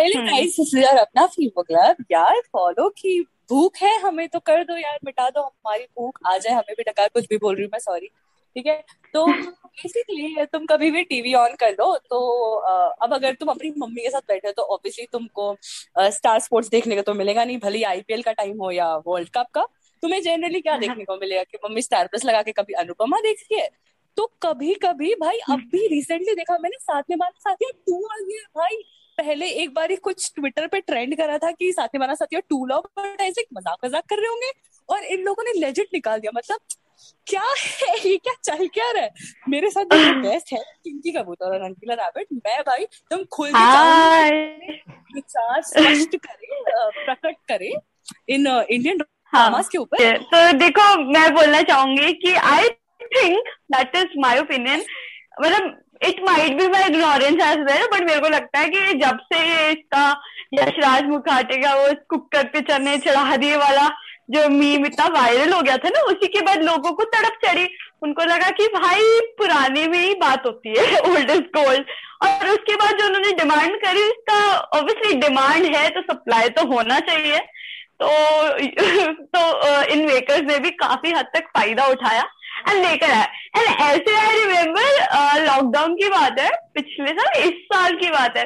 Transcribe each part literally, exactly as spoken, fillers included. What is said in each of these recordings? Hello guys, this is अपना film club यार। Follow की भूख है हमें तो कर दो यार, मिटा दो हमारी भूख, आ जाए हमें भी डकार। कुछ भी बोल रही हूँ मैं, सॉरी। ठीक है, तो बेसिकली तुम कभी भी टीवी ऑन कर लो तो अब अगर तुम अपनी मम्मी के साथ बैठे हो तो ऑब्वियसली तुमको स्टार स्पोर्ट्स देखने को तो मिलेगा नहीं, भले आईपीएल का टाइम हो या वर्ल्ड कप का। तुम्हें जनरली क्या देखने को मिलेगा कि मम्मी स्टार प्लस लगा के कभी अनुपमा देखती है, तो कभी कभी भाई अब भी रिसेंटली देखा मैंने साथ निभाना साथिया टू आ गया भाई। पहले एक बार ही कुछ ट्विटर पे ट्रेंड करा था कि साथ निभाना साथिया टू लव, बट ऐसे मजाक मजाक कर रहे होंगे और इन लोगों ने लेजिट निकाल दिया। मतलब क्या है ये, क्या चल क्या रहा है मेरे साथ। बेस्ट है किंकी कबूतर और रंगीला रैबिट। मैं भाई तुम खुल विचार स्पष्ट करे, प्रकट करे इन इंडियन समाज के ऊपर। तो देखो मैं बोलना चाहूंगी कि I think that is my opinion, मतलब it might be my ignorance as well, but मेरे को लगता है कि जब से इसका यशराज मुखाटे का वो कुकर पे चने चढ़ा दिए वाला जो मीम इतना वायरल हो गया था ना, उसी के बाद लोगों को तड़प चढ़ी। उनको लगा कि भाई पुराने में ही बात होती है, ओल्ड इज गोल्ड। और उसके बाद जो उन्होंने डिमांड करी, उसका ऑब्वियसली डिमांड है तो सप्लाई तो होना चाहिए। तो तो इन मेकर्स ने भी काफी हद तक फायदा उठाया एंड लेकर आया। एंड ऐसे आई रिमेम्बर लॉकडाउन की बात है, पिछले साल इस साल की बात है,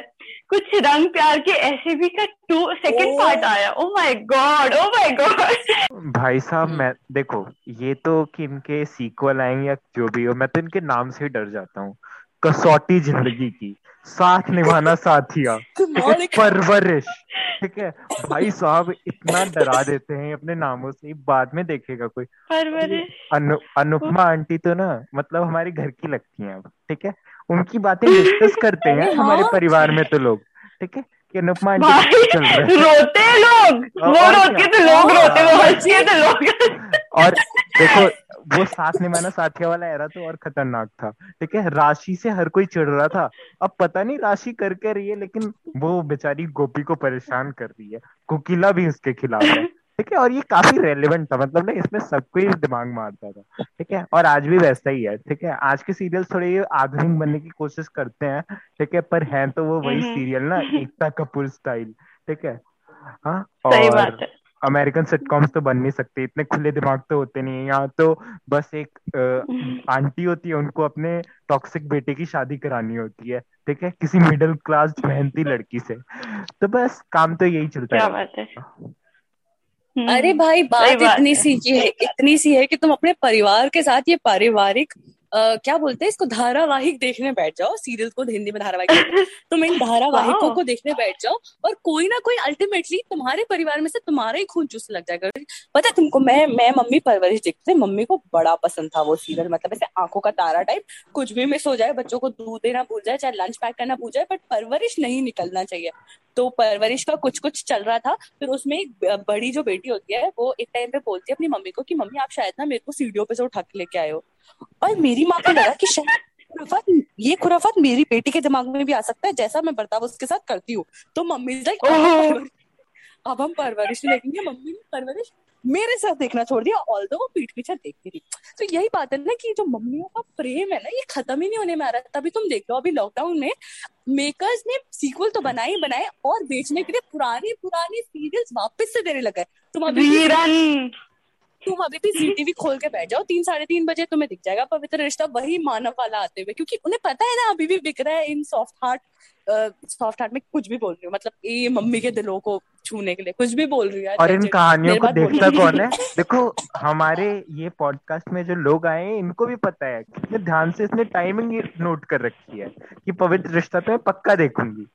कुछ रंग प्यार के ऐसे भी का टू सेकंड पार्ट आया। Oh my God, oh my God भाई साहब। मैं देखो ये तो कि इनके सीक्वल आएंगे या जो भी हो, मैं तो इनके नाम से ही डर जाता हूँ। कसौटी जिंदगी की, साथ निभाना साथिया, परवरिश। ठीक है भाई साहब, इतना डरा देते हैं अपने नामों से, बाद में देखेगा कोई। परवरिश अनु, अनुपमा आंटी तो ना मतलब हमारे घर की लगती हैं अब। ठीक है, उनकी बातें डिस्कस करते हैं हमारे परिवार में तो लोग। ठीक है, अनुपमा आंटी चल रहा है, रोते हैं लोग, वो रोते तो लोग रोते, वो हंसते तो लोग। और देखो वो साथ निभाना साथिया वाला एरा तो और खतरनाक था। ठीक है, राशि से हर कोई चिढ़ रहा था। अब पता नहीं राशि कर के रही है, लेकिन वो बेचारी गोपी को परेशान कर रही है, कोकिला भी उसके खिलाफ है। ठीक है, और ये काफी रेलेवेंट था, मतलब ना इसमें सबको ही दिमाग मारता था। ठीक है, और आज भी वैसा ही है। ठीक है, आज के सीरियल थोड़े आधुनिक बनने की कोशिश करते हैं। ठीक है, पर हैं तो वो वही सीरियल ना, एकता कपूर स्टाइल। ठीक है, हाँ, और अमेरिकन सिटकॉम्स तो बन नहीं सकते, इतने खुले दिमाग तो होते नहीं है। यहाँ तो बस एक आ, आंटी होती है, उनको अपने टॉक्सिक बेटे की शादी करानी होती है। ठीक है, किसी मिडिल क्लास मेहनती लड़की से। तो बस काम तो यही चलता है। क्या बात है। अरे भाई, बात इतनी सी की है, इतनी सी है कि तुम अपने परिवार के साथ ये पारिवारिक Uh, क्या बोलते हैं इसको, धारावाहिक देखने बैठ जाओ। सीरियल को हिंदी में धारावाहिक, तुम इन धारावाहिकों को देखने बैठ जाओ और कोई ना कोई अल्टीमेटली तुम्हारे परिवार में से तुम्हारा ही खून चूसने लग जाएगा। पता है तुमको, मैं मैं मम्मी परवरिश देखते थे, मम्मी को बड़ा पसंद था वो सीरियल। मतलब ऐसे आंखों का तारा टाइप, कुछ भी मिस हो जाए, बच्चों को दूध देना भूल जाए, चाहे लंच पैक करना भूल जाए, बट परवरिश नहीं निकलना चाहिए। तो परवरिश का कुछ कुछ चल रहा था। फिर उसमें एक बड़ी जो बेटी होती है, वो एक टाइम पे बोलती है अपनी मम्मी को कि मम्मी आप शायद ना मेरे को सीढ़ियों पे से उठा के लेके आए हो। और मेरी माँ को लगा कि शायद ये खुराफात मेरी बेटी के दिमाग में भी आ सकता है, जैसा मैं बर्ताव उसके साथ करती हूँ। तो मम्मी लाइक अब हम परवरिश देखेंगे। मम्मी ने परवरिश मेरे साथ देखना छोड़ दिया, ऑल्दो वो पीठ पीछे देखती थी। तो यही बात है ना कि जो मम्मियों का प्रेम है ना, ये खत्म ही नहीं होने में आ रहा। तभी तुम देख लो अभी लॉकडाउन में मेकर्स ने सीक्वल तो बनाए बनाए और बेचने के लिए पुरानी पुरानी सीरियल्स वापस से देने लगे। तुम अभी तुम अभी भी जी टीवी खोल के बैठ जाओ, तीन साढ़े तीन बजे तुम्हें दिख जाएगा पवित्र रिश्ता, वही मानव वाला आते हुए, क्योंकि उन्हें पता है ना अभी भी बिक रहा है। इन सॉफ्ट हार्ट, सॉफ्ट हार्ट में कुछ भी बोल रही हूँ, मतलब ये मम्मी के दिलों को छूने के लिए कुछ भी बोल रही है। और इन कहानियों को देखता कौन है? देखो हमारे ये पॉडकास्ट में जो लोग आए हैं, इनको भी पता है, कितने ध्यान से इसने टाइमिंग नोट कर रखी है कि पवित्र रिश्ता तो मैं पक्का देखूंगी।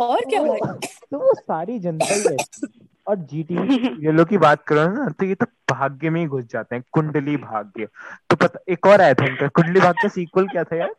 और क्या तो वो सारी जनता है। और जी टीवी सीरियलों की बात करो ना, तो ये तो भाग्य में ही घुस जाते हैं। कुंडली भाग्य तो पता, एक और आया था इनका कुंडली भाग्य का सीक्वल क्या था यार?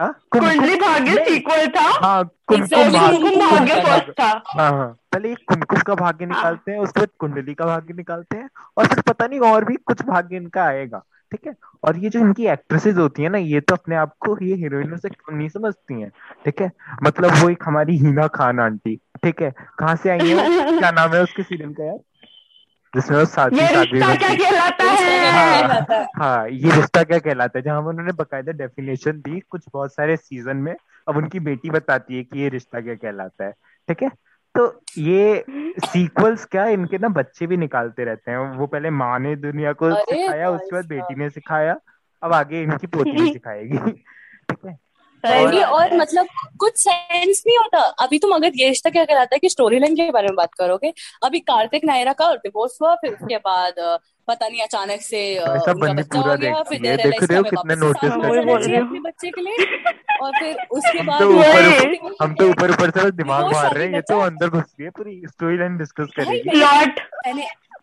हाँ, कुंडली भाग्य सीक्वल था। हाँ, कुमकुम भाग्य फर्स्ट था। हाँ हाँ, पहले ये कुमकुम का भाग्य निकालते हैं, उसके बाद कुंडली का भाग्य निकालते हैं, और फिर पता नहीं और भी कुछ भाग्य इनका आएगा। ठीक है, और ये जो इनकी एक्ट्रेसेस होती है ना, ये तो अपने आप को ये हीरोइनों से कम नहीं समझती हैं। ठीक है, मतलब वो एक हमारी हीना खान आंटी, ठीक है, कहाँ से आई है, क्या नाम है उसके सीरियल का यार? रिश्ता क्या कहलाता है, हाँ ये रिश्ता क्या कहलाता है, जहाँ उन्होंने बकायदा डेफिनेशन दी कुछ बहुत सारे सीजन में। अब उनकी बेटी बताती है कि ये रिश्ता क्या कहलाता है, ठीक है। तो ये सीक्वल्स क्या इनके ना बच्चे भी निकालते रहते हैं। वो पहले माँ ने दुनिया को सिखाया, उसके बाद बेटी ने सिखाया, अब आगे इनकी पोती भी सिखाएगी, ठीक है। और, और मतलब कुछ सेंस नहीं होता। अभी तुम अगर ये रिश्ता क्या कहलाता है कि स्टोरी लाइन के बारे में बात करोगे, अभी कार्तिक नायरा का डिवोर्स हुआ, फिर उसके बाद पता नहीं अचानक से बच्चा हो गया, फिर बच्चे के लिए, और फिर उसके बाद हम तो ऊपर ऊपर से दिमाग मार रहे हैं, ये तो अंदर घुस रही है पूरी स्टोरी लाइन डिस्कस करेगी।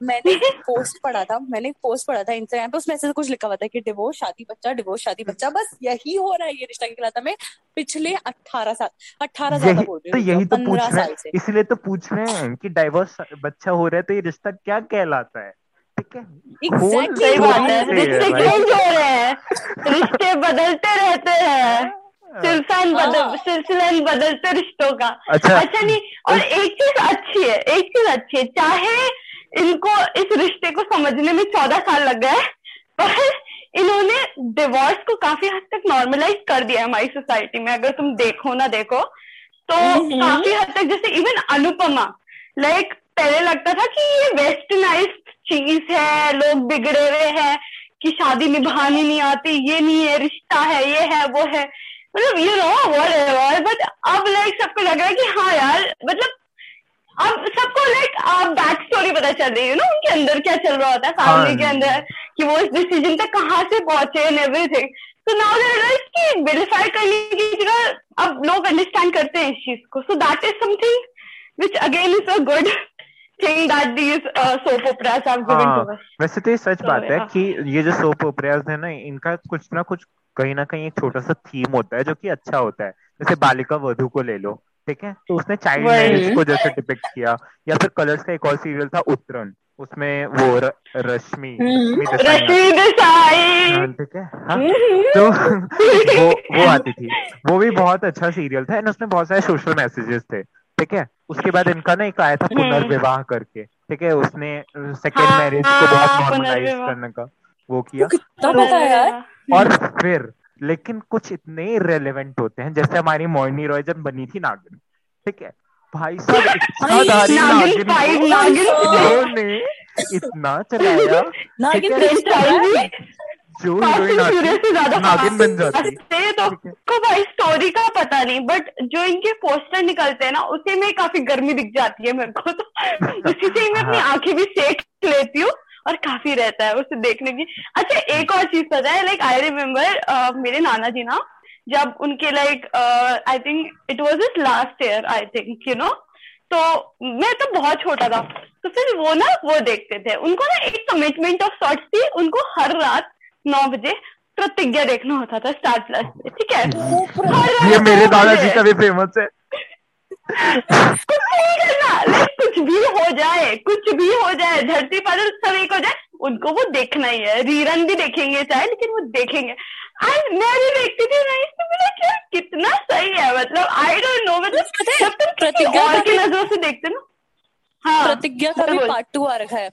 मैंने पोस्ट पढ़ा था मैंने पोस्ट पढ़ा था इंस्टाग्राम पे, उसमें ऐसे कुछ लिखा हुआ था कि डिवोर्स शादी बच्चा, डिवोर्स शादी बच्चा, बस यही हो रहा है ये रिश्ता कहलाता। मैं पिछले अठारह साल अठारह साल बोल रही हूँ, यही तो पूछ रहे हैं, इसलिए तो पूछ रहे हैं कि डिवोर्स बच्चा हो रहा है तो ये रिश्ता क्या कहलाता है, ठीक है। एग्जैक्टली बात है, रिश्ते चेंज हो रहे हैं, रिश्ते बदलते रहते हैं, सिलसिला बदलते रिश्तों का। अच्छा नहीं, और एक चीज अच्छी है, एक चीज अच्छी है, चाहे इनको इस रिश्ते को समझने में चौदह साल लग गए, पर इन्होंने डिवोर्स को काफी हद तक नॉर्मलाइज कर दिया है हमारी सोसाइटी में। अगर तुम देखो ना देखो तो काफी हद तक, जैसे इवन अनुपमा, लाइक पहले लगता था कि ये वेस्टर्नाइज्ड चीज है, लोग बिगड़े हुए हैं कि शादी निभानी नहीं आती, ये नहीं है रिश्ता है, ये है वो है, मतलब यू नो व्हाटएवर। बट अब लाइक सबको लग रहा है कि हाँ यार, मतलब अब सबको लाइक बैक स्टोरी पता चल रही है ना, उनके अंदर क्या चल रहा होता है फैमिली के अंदर, कि वो इस डिसीजन तक कहाँ से पहुंचे and everything. So now they realise कि वेरीफाई करने की जगह अब लोग अंडरस्टैंड करते हैं इस चीज को। So that is something which again is a good thing that these soap operas have given to us. वैसे तो ये सच बात है कि ये जो सोप ओपरास है ना, इनका कुछ ना कुछ कहीं ना कहीं एक छोटा सा थीम होता है जो कि अच्छा होता है। जैसे बालिका वधू को ले लो, ठीक है, तो उसने चाइल्ड मैरिज को जैसे डिपिक्ट किया, या फिर कलर्स का एक और सीरियल था उत्तरन, उसमें वो र, रश्मि रश्मि देसाई, ठीक है, तो वो वो आती थी, वो भी बहुत अच्छा सीरियल था, एंड उसमें बहुत सारे सोशल मैसेजेस थे, ठीक है। उसके बाद इनका ना एक आया था पुनर्विवाह करके, ठीक है, उसने सेकेंड मैरिज को बहुत नॉर्मलाइज करने का वो किया। और फिर लेकिन कुछ इतने रेलेवेंट होते हैं, जैसे हमारी मोहिनी रॉय जब बनी थी नागिन, ठीक है भाई साहब, इतना चलाया जो नागिन बन जाती है। तो भाई स्टोरी का पता नहीं, बट जो इनके पोस्टर निकलते हैं ना, उसी में काफी गर्मी दिख जाती है मेरे को, तो उसी से मैं अपनी आंखें भी सेक लेती हूँ और काफी रहता है उसे देखने की। अच्छा एक और चीज पता है, लाइक आई रिमेम्बर मेरे नाना जी ना, जब उनके like I think it was his last year I think you know, तो मैं तो बहुत छोटा था, तो फिर वो ना वो देखते थे, उनको ना एक कमिटमेंट ऑफ सॉर्ट्स थी, उनको हर रात नौ बजे प्रतिज्ञा देखना होता था स्टार प्लस पे, ठीक है। ये मेरे दादाजी का भी फेमस है, कुछ नहीं करना, लाइक कुछ भी हो जाए, कुछ भी हो जाए, धरती पर सब एक हो जाए, उनको वो देखना ही है। रीरन भी देखेंगे चाहे, लेकिन वो देखेंगे। आज मैं भी देखती थी, क्या कितना सही है, मतलब आई डोंट नो, मतलब जब तुम प्रतिज्ञा की नजरों से देखते ना, हाँ प्रतिज्ञा का भी पार्ट टू आ रखा है,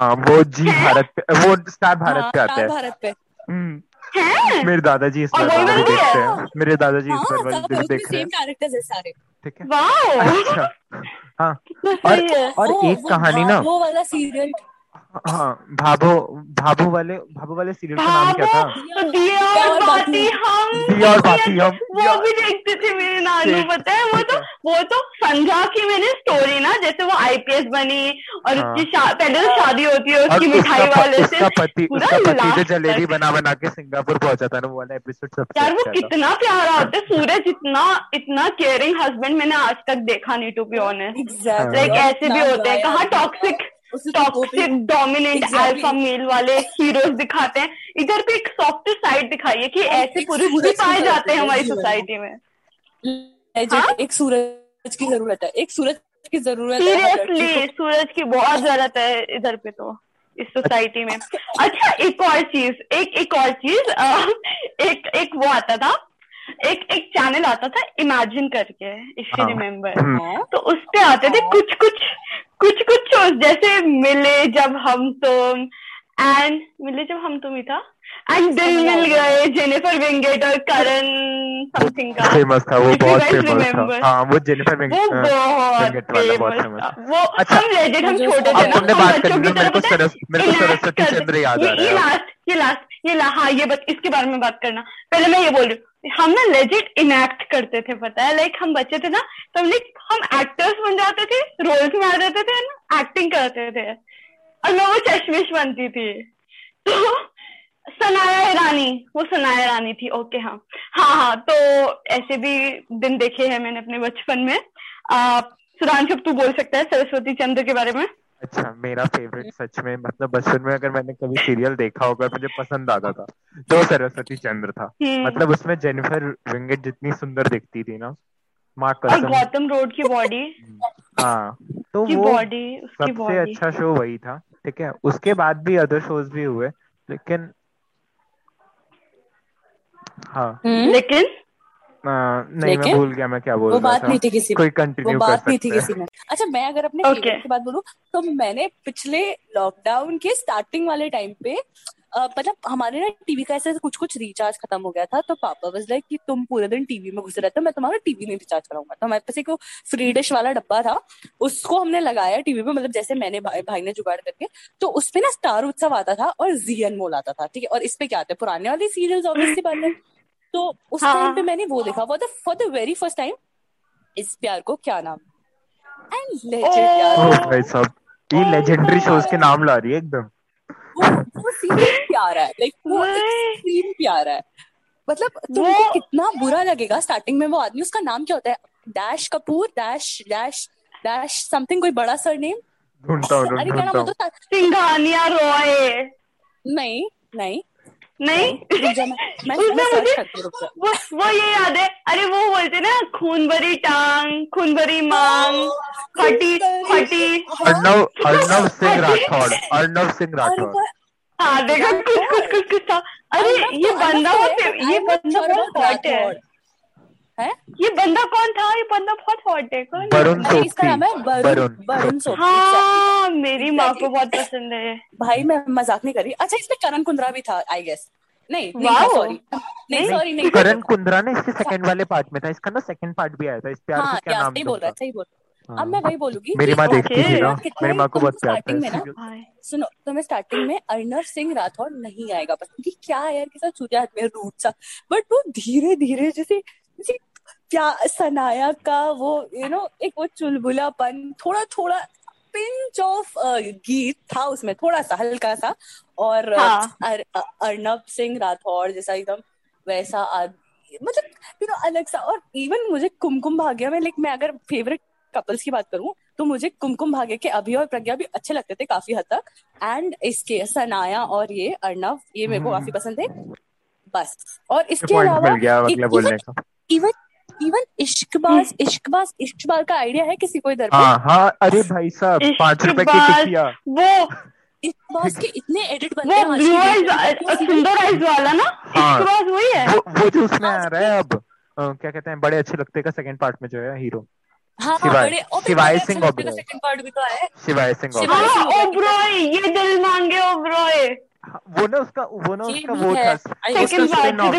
हाँ वो जी भारत पे, वो स्टार भारत पे आता है, भारत पे मेरे दादाजी इस बार देखते हैं, मेरे दादाजी इस बार देखते हैं, ठीक है। अच्छा हाँ, और, और ओ, एक कहानी ना वो वाला सीरियल, हाँ भाभो भाभो वाले भाभो वाले सीरियल का नाम क्या था, दिया और बाती हम, दिया और बाती हम, वो भी देखते थे मेरे नानू, पता है। वो तो वो तो समझा कि मैंने स्टोरी ना, जैसे वो आईपीएस बनी और उसकी पहले तो शादी होती है उसकी मिठाई वाले से, पति उसका पति जो जलेबी बना बना के सिंगापुर पहुंचा था ना, वो वाला एपिसोड यार वो कितना प्यारा होता है। सूरज इतना इतना केयरिंग हस्बैंड मैंने आज तक देखा नहीं, टू बी ऑनेस्ट। लाइक ऐसे भी होते हैं, कहाँ toxic toxic dominant alpha male वाले हीरोज दिखाते हैं, इधर पे एक सॉफ्टर साइड दिखाई है कि ऐसे पुरुष भी पाए जाते हैं हमारी सोसाइटी में। एक सूरज की जरूरत है, एक सूरज की जरूरत है, सीरियसली सूरज की बहुत जरूरत है इधर पे, तो इस सोसाइटी में। अच्छा एक और चीज, एक एक और चीज एक एक वो आता था, एक एक चैनल आता था इमेजिन करके, इफ यू रिमेम्बर, तो उसपे आते थे कुछ कुछ कुछ कुछ शोज जैसे मिले जब हम तुम एंड मिले जब हम तुम ही था एंड दिल मिल गए जेनिफर विंगेट और करण समथिंग का फेमस था वो बहुत फेमस था वो जेनिफर विंगेट वाला बहुत फेमस वो हम लेजेंड हम छोटे थे ना बच्चों की तरह सरस्वती चंद्र याद आ रहा है ये लास्ट ये लास्ट ये हाँ ये बस इसके बारे में बात करना पहले मैं ये बोल रही हूँ हम ना लेजिट इनएक्ट करते थे पता है लाइक हम बच्चे थे ना तो हम हम एक्टर्स बन जाते थे रोल्स में आ जाते थे ना एक्टिंग करते थे और मैं वो चश्मिश बनती थी तो सनाया ईरानी वो सनाया ईरानी थी ओके हाँ हाँ हाँ तो ऐसे भी दिन देखे हैं मैंने अपने बचपन में सुधांशु तू बोल सकता है सरस्वती चंद्र के बारे में। अच्छा मेरा फेवरेट सच में मतलब बचपन में अगर मैंने कभी सीरियल देखा होगा मुझे पसंद आता था तो सरस्वती चंद्र था मतलब उसमें जेनिफर विंगेट जितनी सुंदर दिखती थी ना माँ कसम गौतम रोड की बॉडी हाँ तो वो सबसे अच्छा शो वही था ठीक है। उसके बाद भी अदर शोज भी हुए लेकिन हाँ लेकिन आ, नहीं मैं भूल गया मैं क्या बोल रहा था कोई कंटिन्यू कर सकते हैं। अच्छा मैं अगर अपने फेवरेट की बात बोलूं तो मैंने पिछले लॉकडाउन के स्टार्टिंग वाले टाइम पे मतलब हमारे ना टीवी का ऐसा कुछ कुछ रिचार्ज खत्म हो गया था तो पापा वाज लाइक कि तुम पूरे दिन टीवी में घुसे रहते हो मैं तुम्हारा टीवी नहीं रिचार्ज कराऊंगा। तो हमारे पास एक फ्री डिश वाला डब्बा था उसको हमने लगाया टीवी पे मतलब जैसे मैंने भाई, भाई ने जुगाड़ करके तो उसपे ना स्टार उत्सव आता था और जी अनमोल आता था ठीक है और इसपे क्या आते हैं पुराने वाले सीरियल ऑब्वियसली बनने तो उस टाइम पे मैंने वो देखा for the very first time इस प्यार को क्या नाम एंड लेजेंडरी शोज के नाम ला रही है एकदम वो सीरियस प्यारा है लाइक वो एक्सट्रीम प्यारा है मतलब तुमको कितना बुरा लगेगा स्टार्टिंग में वो आदमी उसका नाम क्या होता है dash Kapoor dash dash dash something कोई बड़ा सरनेम अरे क्या नाम होता सिंघानिया रॉय नहीं नहीं नहीं मैं वो वो ये याद है अरे वो बोलते ना खून भरी टांग खून भरी मांग फटी फटी अर्नव अर्नव सिंह राठौड़ अर्नव सिंह राठौड़ हाँ देखा कुछ कुछ कुछ कुछ था अरे ये बंदा ये बंदा बहुत हॉट है ये बंदा कौन था ये बंदा बहुत हॉट है कौन वरुण सोपी हाँ मेरी माँ को बहुत पसंद है भाई मैं मजाक नहीं कर रही। अच्छा इसमें करण कुंद्रा भी था आई गेस नहीं सॉरी नहीं सॉरी नहीं करण कुंद्रा ना इसके सेकंड वाले पार्ट में था इसका ना सेकंड पार्ट भी आया था इस प्यार को क्या नाम सही बोल रहा सही बोल अब मैं वही बोलूंगी मेरी माँ देखती थी ना मेरी माँ को बहुत स्टार्टिंग में ना सुनो तुम्हें स्टार्टिंग में अर्नव सिंह राठौड़ नहीं आएगा बस क्योंकि क्या यार किसा छूटा हाथ में रूट सा बट वो धीरे धीरे जैसे क्या सनाया का वो यू नो एक वो चुलबुलापन थोड़ा थोड़ा पिंच ऑफ गीत था उसमें थोड़ा सा हल्का सा और हाँ. अर, अर्नब सिंह राठौड़ जैसा एकदम वैसा मतलब यू नो अलग सा और इवन मुझे कुमकुम भाग्य में लाइक मैं अगर फेवरेट कपल्स की बात करूं तो मुझे कुमकुम भाग्य के अभी और प्रज्ञा भी अच्छे लगते थे काफी हद तक एंड इसके सनाया और ये अर्नब ये मेरे को काफी पसंद थे बस और इसके अलावा इवन इवन इश्कबाज इश्कबाज इश्कबाज का आइडिया है किसी को इधर हाँ हाँ अरे भाई साहब पांच रुपए की टिकिया वो इश्कबाज के इतने एडिट बनते हैं वो सुंदर आइज वाला ना इश्कबाज वही है वो जो उसमें आ रहा है अब क्या कहते हैं बड़े अच्छे लगते का सेकंड पार्ट में जो है हीरो हाँ शिवाय सिंह ओब्रॉय सेकंड पार्ट भी तो आया शिवाय सिंह ओब्रॉय ये दिल मांगे ओब्रॉय वो ना उसका वो ना उसका वो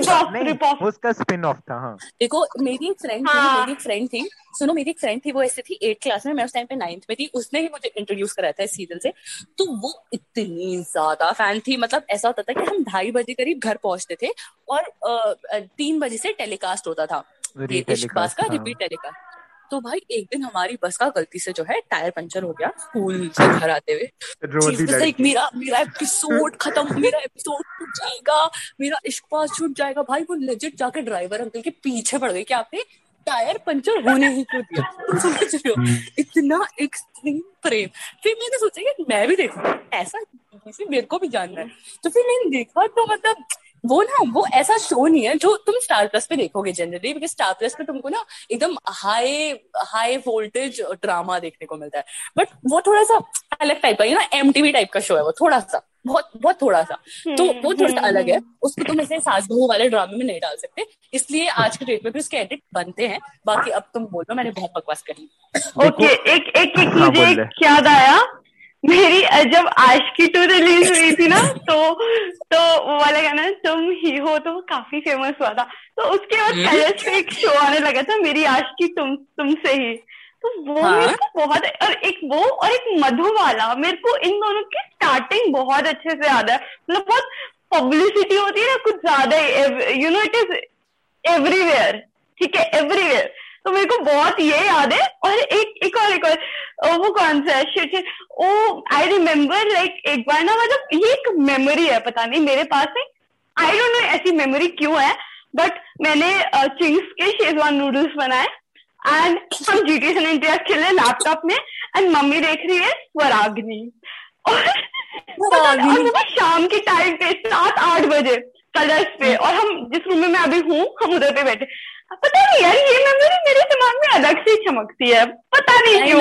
था उसका स्पिन ऑफ था हाँ देखो मेरी एक फ्रेंड थी मेरी एक फ्रेंड थी सुनो मेरी एक फ्रेंड थी वो ऐसे थी एट क्लास में मैं उस टाइम पे नाइन्थ में थी उसने ही मुझे इंट्रोड्यूस कराया था इस सीरियल से तो वो इतनी ज्यादा फैन थी मतलब ऐसा होता था कि हम ढाई बजे करीब घर पहुंचते थे और तीन बजे से टेलीकास्ट होता था इश्कबाज का रिपीट टेलीकास्ट तो भाई एक दिन हमारी बस का गलती से जो है टायर पंचर हो गया स्कूल से घर आते हुए मेरा मेरा एपिसोड खत्म मेरा एपिसोड छूट जाएगा मेरा इश्कबाज छूट जाएगा भाई वो लेजिट जाके ड्राइवर अंकल के पीछे पड़ गई कि आपने टायर पंचर होने ही क्यों दिया तुम समझ रहे हो इतना एक्सट्रीम प्रेम। फिर मैंने सोचा कि मैं भी देखूं ऐसा मेरे को भी जानना है तो फिर मैंने देखा तो मतलब वो ना वो ऐसा शो नहीं है जो तुम स्टार प्लस पे देखोगे जनरली बिकॉज स्टार प्लस पे तुमको ना एकदम हाई हाई वोल्टेज ड्रामा देखने को मिलता है बट वो थोड़ा सा अलग टाइप का यू ना एमटीवी टाइप का शो है वो थोड़ा सा बहुत बहुत थोड़ा सा, तो वो थोड़ा सा अलग है, उसको तुम ऐसे सास बहू वाले ड्रामे में नहीं डाल सकते, इसलिए आज के डेट में भी उसके एडिट बनते हैं। बाकी अब तुम बोलो, मैंने बहुत बकवास करी। ओके, एक एक एक मुझे याद आया, मेरी जब आशिकी टू रिलीज हुई थी ना, तो तो वो वाला गाना तुम ही हो तो काफी फेमस हुआ था, तो उसके बाद कलर्स पे एक शो आने लगा था, मेरी आशिकी तुम तुमसे ही, तो वो मेरे को बहुत, और एक वो और एक मधु वाला, मेरे को इन दोनों की स्टार्टिंग बहुत अच्छे से याद है। मतलब बहुत पब्लिसिटी होती है ना कुछ ज्यादा, you know it is everywhere, ठीक है, एवरीवेयर, तो मेरे को बहुत ये याद है। और एक एक और एक और वो कौन सा है, ओ आई रिमेम्बर, लाइक एक बार ना, मतलब ये एक मेमोरी है, पता नहीं मेरे पास है, आई डोंट नो ऐसी मेमोरी क्यों है, बट मैंने चिंग्स के शेजवान नूडल्स बनाए एंड हम जीटी सन इंडिया खेले लैपटॉप में, एंड मम्मी देख रही है स्वराग्नि, और शाम के टाइम पे सात आठ बजे कलर्स पे, और हम जिस रूम में मैं अभी हूँ हम उधर पे बैठे, पता नहीं यार ये मेमोरी मेरे दिमाग में अलग से चमकती है, पता नहीं क्यों।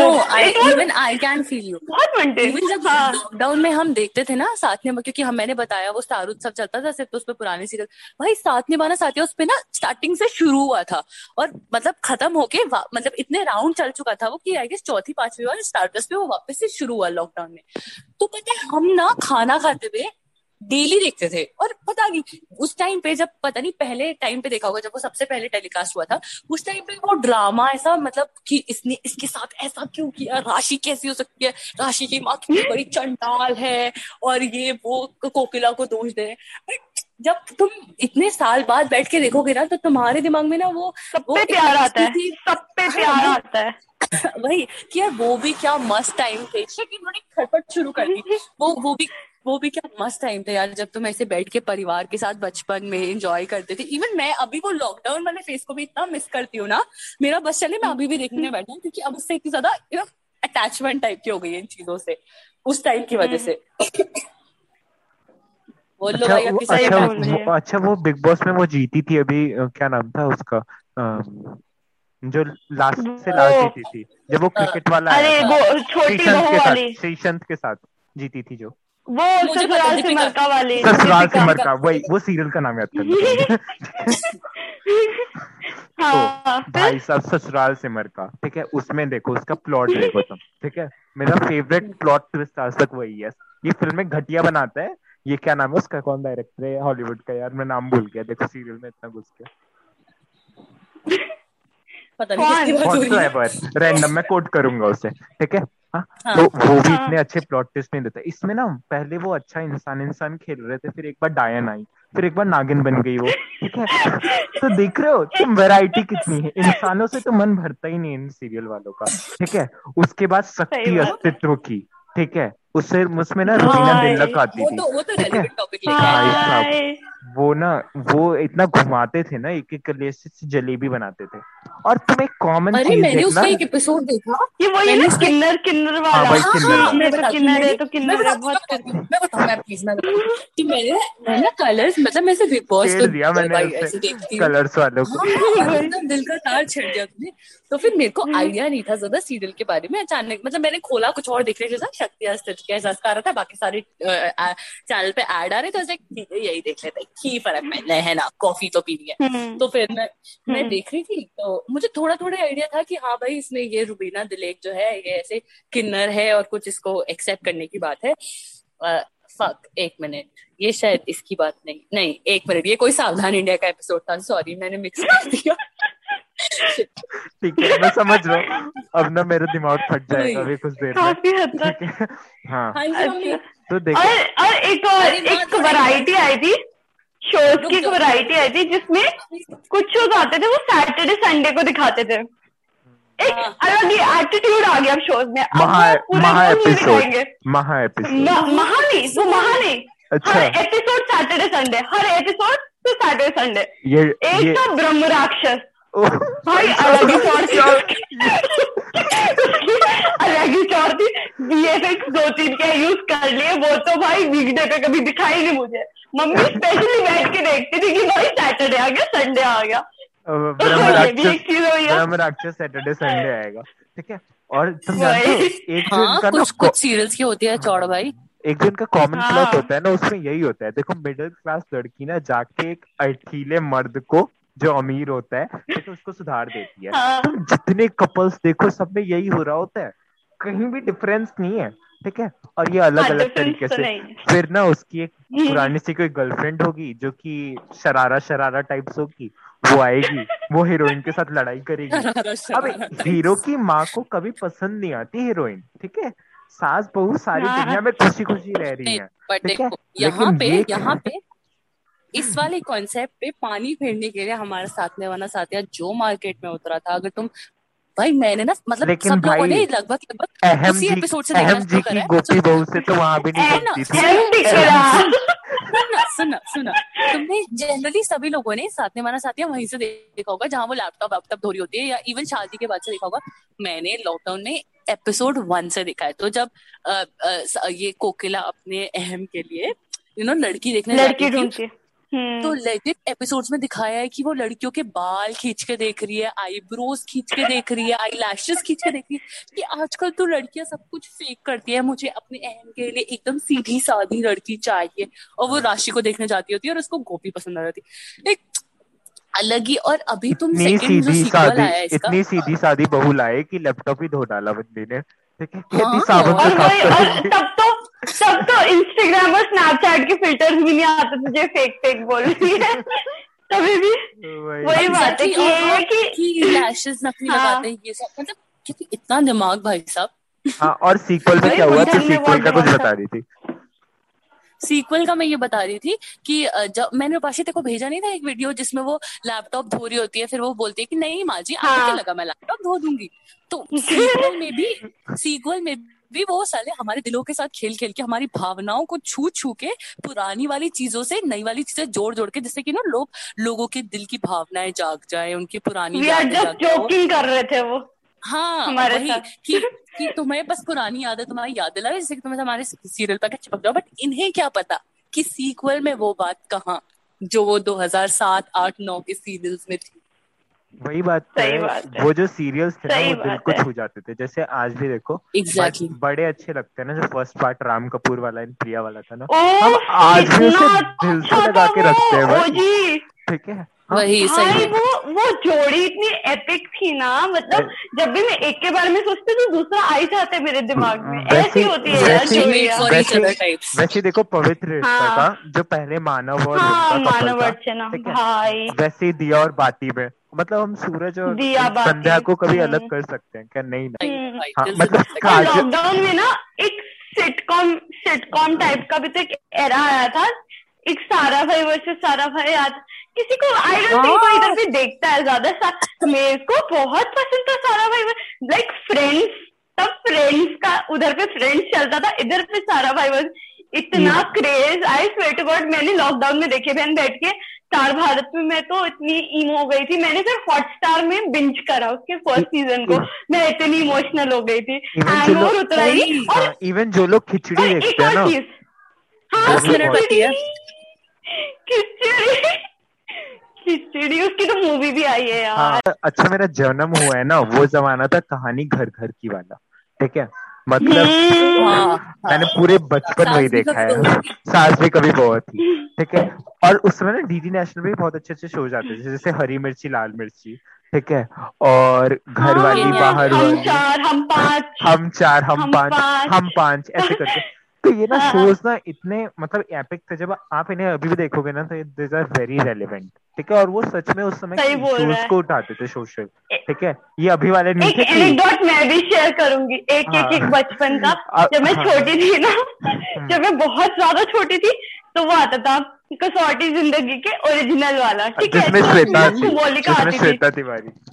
बहुत मनते लॉकडाउन में हम देखते थे ना साथ निभा, क्योंकि हम मैंने बताया वो स्टार उत्सव चलता था सिर्फ, तो उसपे पुराने सीरियल भाई साथ निभाना साथिया, उसपे ना स्टार्टिंग से शुरू हुआ था और मतलब खत्म होके, मतलब इतने राउंड चल चुका था वो कि आई गेस चौथी पांचवी बार स्टार प्लस पे वो वापस से शुरू हुआ लॉकडाउन में। तो पता है हम ना खाना खाते हुए डेली देखते थे, और पता नहीं उस टाइम पे, जब पता नहीं पहले टाइम पे देखा होगा जब वो सबसे पहले टेलीकास्ट हुआ था, उस टाइम पे वो ड्रामा ऐसा, मतलब कि इसने इसके साथ ऐसा क्यों किया, राशि कैसी हो सकती है, राशि की माँ कितनी बड़ी चंडाल है, और ये वो कोकिला को दोष दे। जब तुम इतने साल बाद बैठ के देखोगे ना, तो तुम्हारे दिमाग में ना वो सब पे प्यार आता है, सब पे प्यार आता है वही कि यार वो भी क्या मस्त टाइम थे, उन्होंने खटपट शुरू कर दी, वो वो भी वो भी क्या मस्त टाइम था यार, जब तुम ऐसे बैठ के परिवार के साथ बचपन में एंजॉय करते थे। इवन मैं अभी वो लॉकडाउन वाले फेस को भी इतना मिस करती हूँ ना, मेरा बस चले मैं अभी भी देखने बैठा हूँ, क्योंकि अब उससे इतनी ज्यादा यू नो अटैचमेंट टाइप की हो गई है इन चीजों से, उस टाइम की वजह से। बोलो भाई, अच्छा अच्छा वो बिग बॉस में वो जीती थी अभी, क्या नाम था उसका जो लास्ट से लास्ट जीती थी, जब वो क्रिकेट वाला श्रीशांत के साथ जीती थी, जो वो ससुराल से मरका वाली, ससुराल से मरका, वही वो सीरियल का नाम याद कर हाँ, भाई साहब ससुराल से मरका, ठीक है, उसमें देखो उसका प्लॉट देखो तुम, ठीक है, मेरा फेवरेट प्लॉट ट्विस्ट आज तक वही है। ये फिल्में घटिया बनाता है, ये क्या नाम है उसका, कौन डायरेक्टर है हॉलीवुड का यार, मैं नाम भूल गया, देखो सीरियल में इतना घुस गया, पता नहीं रैंडम मैं कोट करूंगा उसे, ठीक है। हाँ, हाँ, तो वो भी हाँ, इतने अच्छे प्लॉट ट्विस्ट नहीं देता इसमें ना। पहले वो अच्छा इंसान इंसान खेल रहे थे, फिर एक बार डायन आई, फिर एक बार नागिन बन गई वो, ठीक है। तो देख रहे हो तुम वैरायटी कितनी है, इंसानों से तो मन भरता ही नहीं इन सीरियल वालों का, ठीक है। उसके बाद शक्ति अस्तित्व की, ठीक है, उससे उसमें ना रुबीना दिलक आती थी, वो ना वो इतना घुमाते थे ना, एक एक लेस से जलेबी बनाते थे, और तुम एक कॉमन चीज देखना, एक एपिसोड देखा ये वही ना किन्नर किन्नर वाला, मैं बताऊंगा प्लीज, मैं कि मैंने मैंने कलर्स, मतलब मैं सिर्फ रिपोर्ट तो दिया, मैंने कलर्स वालों को दिल का तार छेड़ दिया तुमने। तो फिर मेरे को आइडिया नहीं था ज्यादा सीरियल के बारे में, अचानक मतलब मैंने खोला कुछ और देखने के साथ, शक्ति अस्तित्व के एहसास आ रहा था, बाकी सारे चैनल पे ऐड आ रहे थे, यही देख लेते ही फर्क पड़ना है ना, कॉफी तो पीनी है। तो फिर मैं मैं देख रही थी, तो मुझे थोड़ा थोड़ा आइडिया था कि हाँ भाई इसमें ये रुबीना दिलेक जो है ये ऐसे किन्नर है और कुछ इसको एक्सेप्ट करने की बात है। आ, फक एक मिनट, ये शायद इसकी बात नहीं नहीं एक मिनट ये कोई सावधान इंडिया का एपिसोड था, सॉरी मैंने मिक्स कर दिया ठीक है, मैं समझ रहा हूँ, अब ना मेरा दिमाग फट जाएगा अभी कुछ देर में। हाँ तो देखो, और एक वैरायटी आई थी शोज की, एक वैरायटी आई थी जिसमें कुछ शोज आते थे वो सैटरडे संडे को दिखाते थे, एक अलग ही एटीट्यूड आ गया अब शोज में, महा एपिसोड महा नहीं वो महा नहीं हर एपिसोड सैटरडे संडे, हर एपिसोड तो सैटरडे संडे, एक था ब्रह्म राक्षस भाई, अलग ही अलग ही चौर थी, बी एफ एक्स दो तीन क्या यूज कर लिए, वो तो भाई वीकडे पे कभी दिखाई नहीं मुझे, मम्मी स्पेशली बैठ के देखती थी कि भाई सैटरडे आ गया संडे आ गया, ब्रह्मराक्षस सैटरडे संडे आएगा, ठीक है। और तुम जानते हो एक जो इनका कुछ सीरियल्स की होती है चौड़ भाई, एक दिन का कॉमन प्लॉट होता है ना, उसमें यही होता है। देखो मिडिल क्लास लड़की ना जाके एक अठीले मर्द को जो अमीर होता है तो उसको सुधार देती है। तुम जितने कपल्स देखो सब में यही हो रहा होता है, कहीं भी डिफरेंस नहीं है, ठीक है। और ये अलग अलग तरीके से फिर ना उसकी एक पुरानी सी कोई गर्लफ्रेंड होगी जो कि शरारा शरारा टाइप्स होगी, वो आएगी, वो हीरोइन के साथ लड़ाई करेगी। अब हीरो की माँ को कभी पसंद नहीं आती हीरोइन, ठीक है। सास बहू सारी दुनिया में खुशी खुशी रह रही है, ठीक है। यहाँ पे यहाँ पे इस वाले कॉन्सेप्ट पे पानी फेरने के लिए हमारा साथ निभाना साथिया जो मार्केट में उतरा था, अगर तुम भाई मैंने ना मतलब सब लोगों ने लगभग लगभग उसी एपिसोड से देखना शुरू करा है। गोपी बहू से तो वहाँ भी नहीं सुना सुना सुना तुमने जनरली सभी लोगों ने साथ निभाना साथिया वहीं से देखा होगा जहाँ वो लैपटॉप वैपटॉप धो रही होती है, या इवन शादी के बाद से देखा होगा। मैंने लॉकडाउन में एपिसोड वन से देखा है। तो जब ये कोकिला अपने अहम के लिए यू नो लड़की देखने लड़की ढूंढती है, तो लेजिट एपिसोड्स में दिखाया है कि वो लड़कियों के बाल खींच के देख रही है, आईब्रोज खींच के देख रही है, आई लैशेस खींच के देख रही है कि आजकल तो लड़कियां सब कुछ फेक करती है, मुझे अपने अहम के लिए एकदम सीधी सादी लड़की चाहिए। और वो राशि को देखने जाती होती है और उसको गोपी पसंद आ जाती है, अलग ही। और अभी तुम सेकंड जो सीक्वल आया है इसका, इतनी सीधी सादी बहू लाए कि लैपटॉप ही धो डाला बंदी ने, ठीक है। सब तो इंस्टाग्राम और स्नैपचैट के फिल्टर्स भी नहीं आते तुझे, फेक फेक बोल रही है तभी भी वही बात है कि लैशेस नकली लगाते हैं ये सब, मतलब इतना दिमाग भाई साहब। हाँ, और सीक्वल में क्या हुआ? सीक्वल का कुछ बता रही थी। सीक्वल का मैं ये बता रही थी कि जब मैंने उपाशी तेरे को भेजा नहीं था एक वीडियो जिसमें वो लैपटॉप धो रही होती है, फिर वो बोलती है कि नहीं माँ जी आपको क्या लगा मैं लैपटॉप धो दूंगी। तो सीक्वल में भी सीक्वल में भी वो साले हमारे दिलों के साथ खेल खेल के हमारी भावनाओं को छू छू के पुरानी वाली चीजों से नई वाली चीजें जोड़ जोड़ के, जिससे कि ना लोग लोगों के दिल की भावनाएं जाग जाए, उनकी पुरानी जोकिंग कर रहे थे वो। हाँ, हमारे कि, कि तुम्हें बस पुरानी यादें तुम्हारी याद दिला, जिससे कि तुम्हें हमारे सीरियल पर चिपक जाओ। बट इन्हें क्या पता कि सीक्वल में वो बात कहाँ जो वो दो हजार सात आठ नौ के सीरियल्स में थी। वही बात, बात है, वो जो सीरियल्स थे ना वो दिल को छू जाते थे। जैसे आज भी देखो exactly. बड़े अच्छे लगते हैं ना, जो फर्स्ट पार्ट राम कपूर वाला एंड प्रिया वाला था ना, हम आज भी उसे दिल से लगा के रखते हैं, ठीक है। वही सही वो वो जोड़ी इतनी एपिक थी ना, मतलब जब भी मैं एक के बारे में सोचती तो दूसरा आ ही जाता है मेरे दिमाग में। ऐसी होती है यार जोड़ी। वैसे देखो पवित्र रिश्ता का जो पहले मानव और मानव अर्चना भाई, वैसे दिया और बाती में, मतलब हम सूरज और संध्या को कभी अलग कर सकते हैं क्या? नहीं ना, मतलब लॉकडाउन में ना एक सिटकॉम सिटकॉम टाइप का भी तो एक एरा आया था, एक सारा भाई वर्सेस सारा भाई। आज किसी को आई डोंट थिंक कोई इधर भी देखता है ज्यादा। मेरे को बहुत पसंद था सारा भाई, लाइक फ्रेंड्स, तब फ्रेंड्स का उधर पे फ्रेंड्स चलता था, इधर पे सारा भाई वर्सेस, इतना craze. I swear to god मैंने लॉकडाउन में देखे बहन बैठ के स्टार भारत में। मैं तो इतनी इमो हो गई थी, मैंने सिर्फ हॉटस्टार में बिंज करा उसके फर्स्ट सीजन को, मैं इतनी इमोशनल हो गई थी। हैंगओवर उतरा ही। और इवन जो लोग खिचड़ी देखते हैं ना, हाँ खिचड़ी खिचड़ी उसकी तो मूवी भी आई है यार। अच्छा मेरा जन्म हुआ है ना, वो जमाना था कहानी घर घर की वाला, ठीक है। मतलब मैंने पूरे बचपन वही देखा है, सास भी कभी बहुत थी, ठीक है। और उसमें ना डीडी नेशनल पे बहुत अच्छे अच्छे शोज आते थे, जैसे हरी मिर्ची लाल मिर्ची, ठीक है, और घर वाली बाहर वाली, हम चार हम पांच हम पांच ऐसे करके। तो ये ना शोज ना इतने मतलब एपिक थे, जब आप इन्हें अभी भी देखोगे ना तो दिस आर वेरी रेलेवेंट, ठीक है। और वो सच में उस समय शोज को उठाते थे सोशल, ठीक है। ये अभी वाले नहीं थे। एक एनेक्डोट मैं भी शेयर करूंगी, एक एक एक बचपन का। जब मैं छोटी थी ना, जब मैं बहुत ज्यादा छोटी थी, तो वो आता था कसौटी जिंदगी के ओरिजिनल वाला, ठीक है, जिसमें बोलिका आती थी।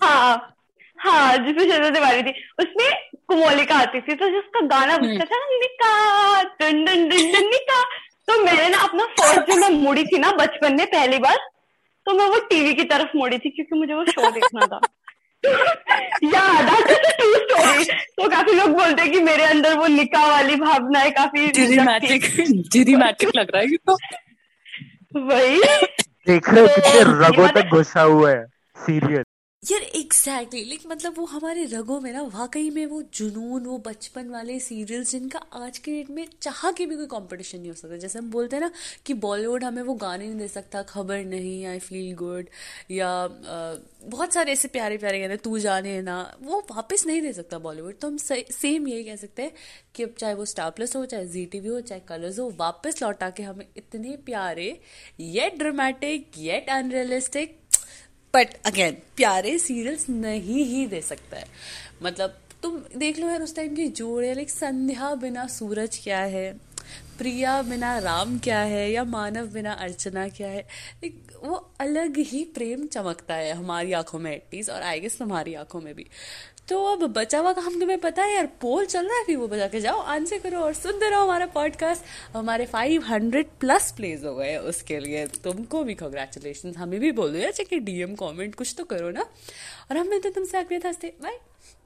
हाँ हाँ जिसमें श्वेता तिवारी थी, उसमें कुमोलिका आती थी, तो जिसका गाना बजता था ना निका डन डन डन डन निका, तो मैंने ना अपना फर्स्ट जो मैं मुड़ी थी ना बचपन में पहली बार, तो मैं वो टीवी की तरफ मुड़ी थी क्योंकि मुझे वो शो देखना था। याद आता है ट्रू स्टोरी। तो काफी लोग बोलते हैं कि मेरे अंदर वो निका वाली भावना है, काफी ड्रामेटिक लग रहा है तो। वही देख रहे हो कितने रगों तक घुसा हुआ है सीरियल। यार एग्जैक्टली exactly, like, मतलब वो हमारे रगों में ना वाकई में वो जुनून, वो बचपन वाले सीरियल्स जिनका आज के डेट में चाह के भी कोई कंपटीशन नहीं हो सकता. जैसे हम बोलते हैं ना कि बॉलीवुड हमें वो गाने नहीं दे सकता, खबर नहीं, आई फील गुड, या आ, बहुत सारे ऐसे प्यारे प्यारे गाने, तू जाने ना, वो वापस नहीं दे सकता बॉलीवुड. तो हम से, सेम यही कह सकते हैं कि अब चाहे वो स्टार प्लस हो, चाहे जी टी वी हो, चाहे कलर्स हो, वापस लौटा के हमें इतने प्यारे yet dramatic yet unrealistic but again प्यारे सीरियल्स नहीं ही दे सकता है. मतलब तुम देख लो यार उस टाइम की जोड़े, लाइक संध्या बिना सूरज क्या है, प्रिया बिना राम क्या है, या मानव बिना अर्चना क्या है. लाइक वो अलग ही प्रेम चमकता है हमारी आंखों में एटलीस्ट, और आई गेस तुम्हारी आंखों में भी. तो अब बचा हुआ काम तुम्हें पता है यार, पोल चल रहा है, फिर वो बजा के जाओ, आंसर करो और सुनते रहो हमारा पॉडकास्ट. हमारे पाँच सौ प्लस प्लेज हो गए, उसके लिए तुमको भी कॉन्ग्रेचुलेशन. हमें भी बोलो यार, चेक डीएम कमेंट कुछ तो करो ना. और हमने तो तुमसे अगले थर्सडे. बाय.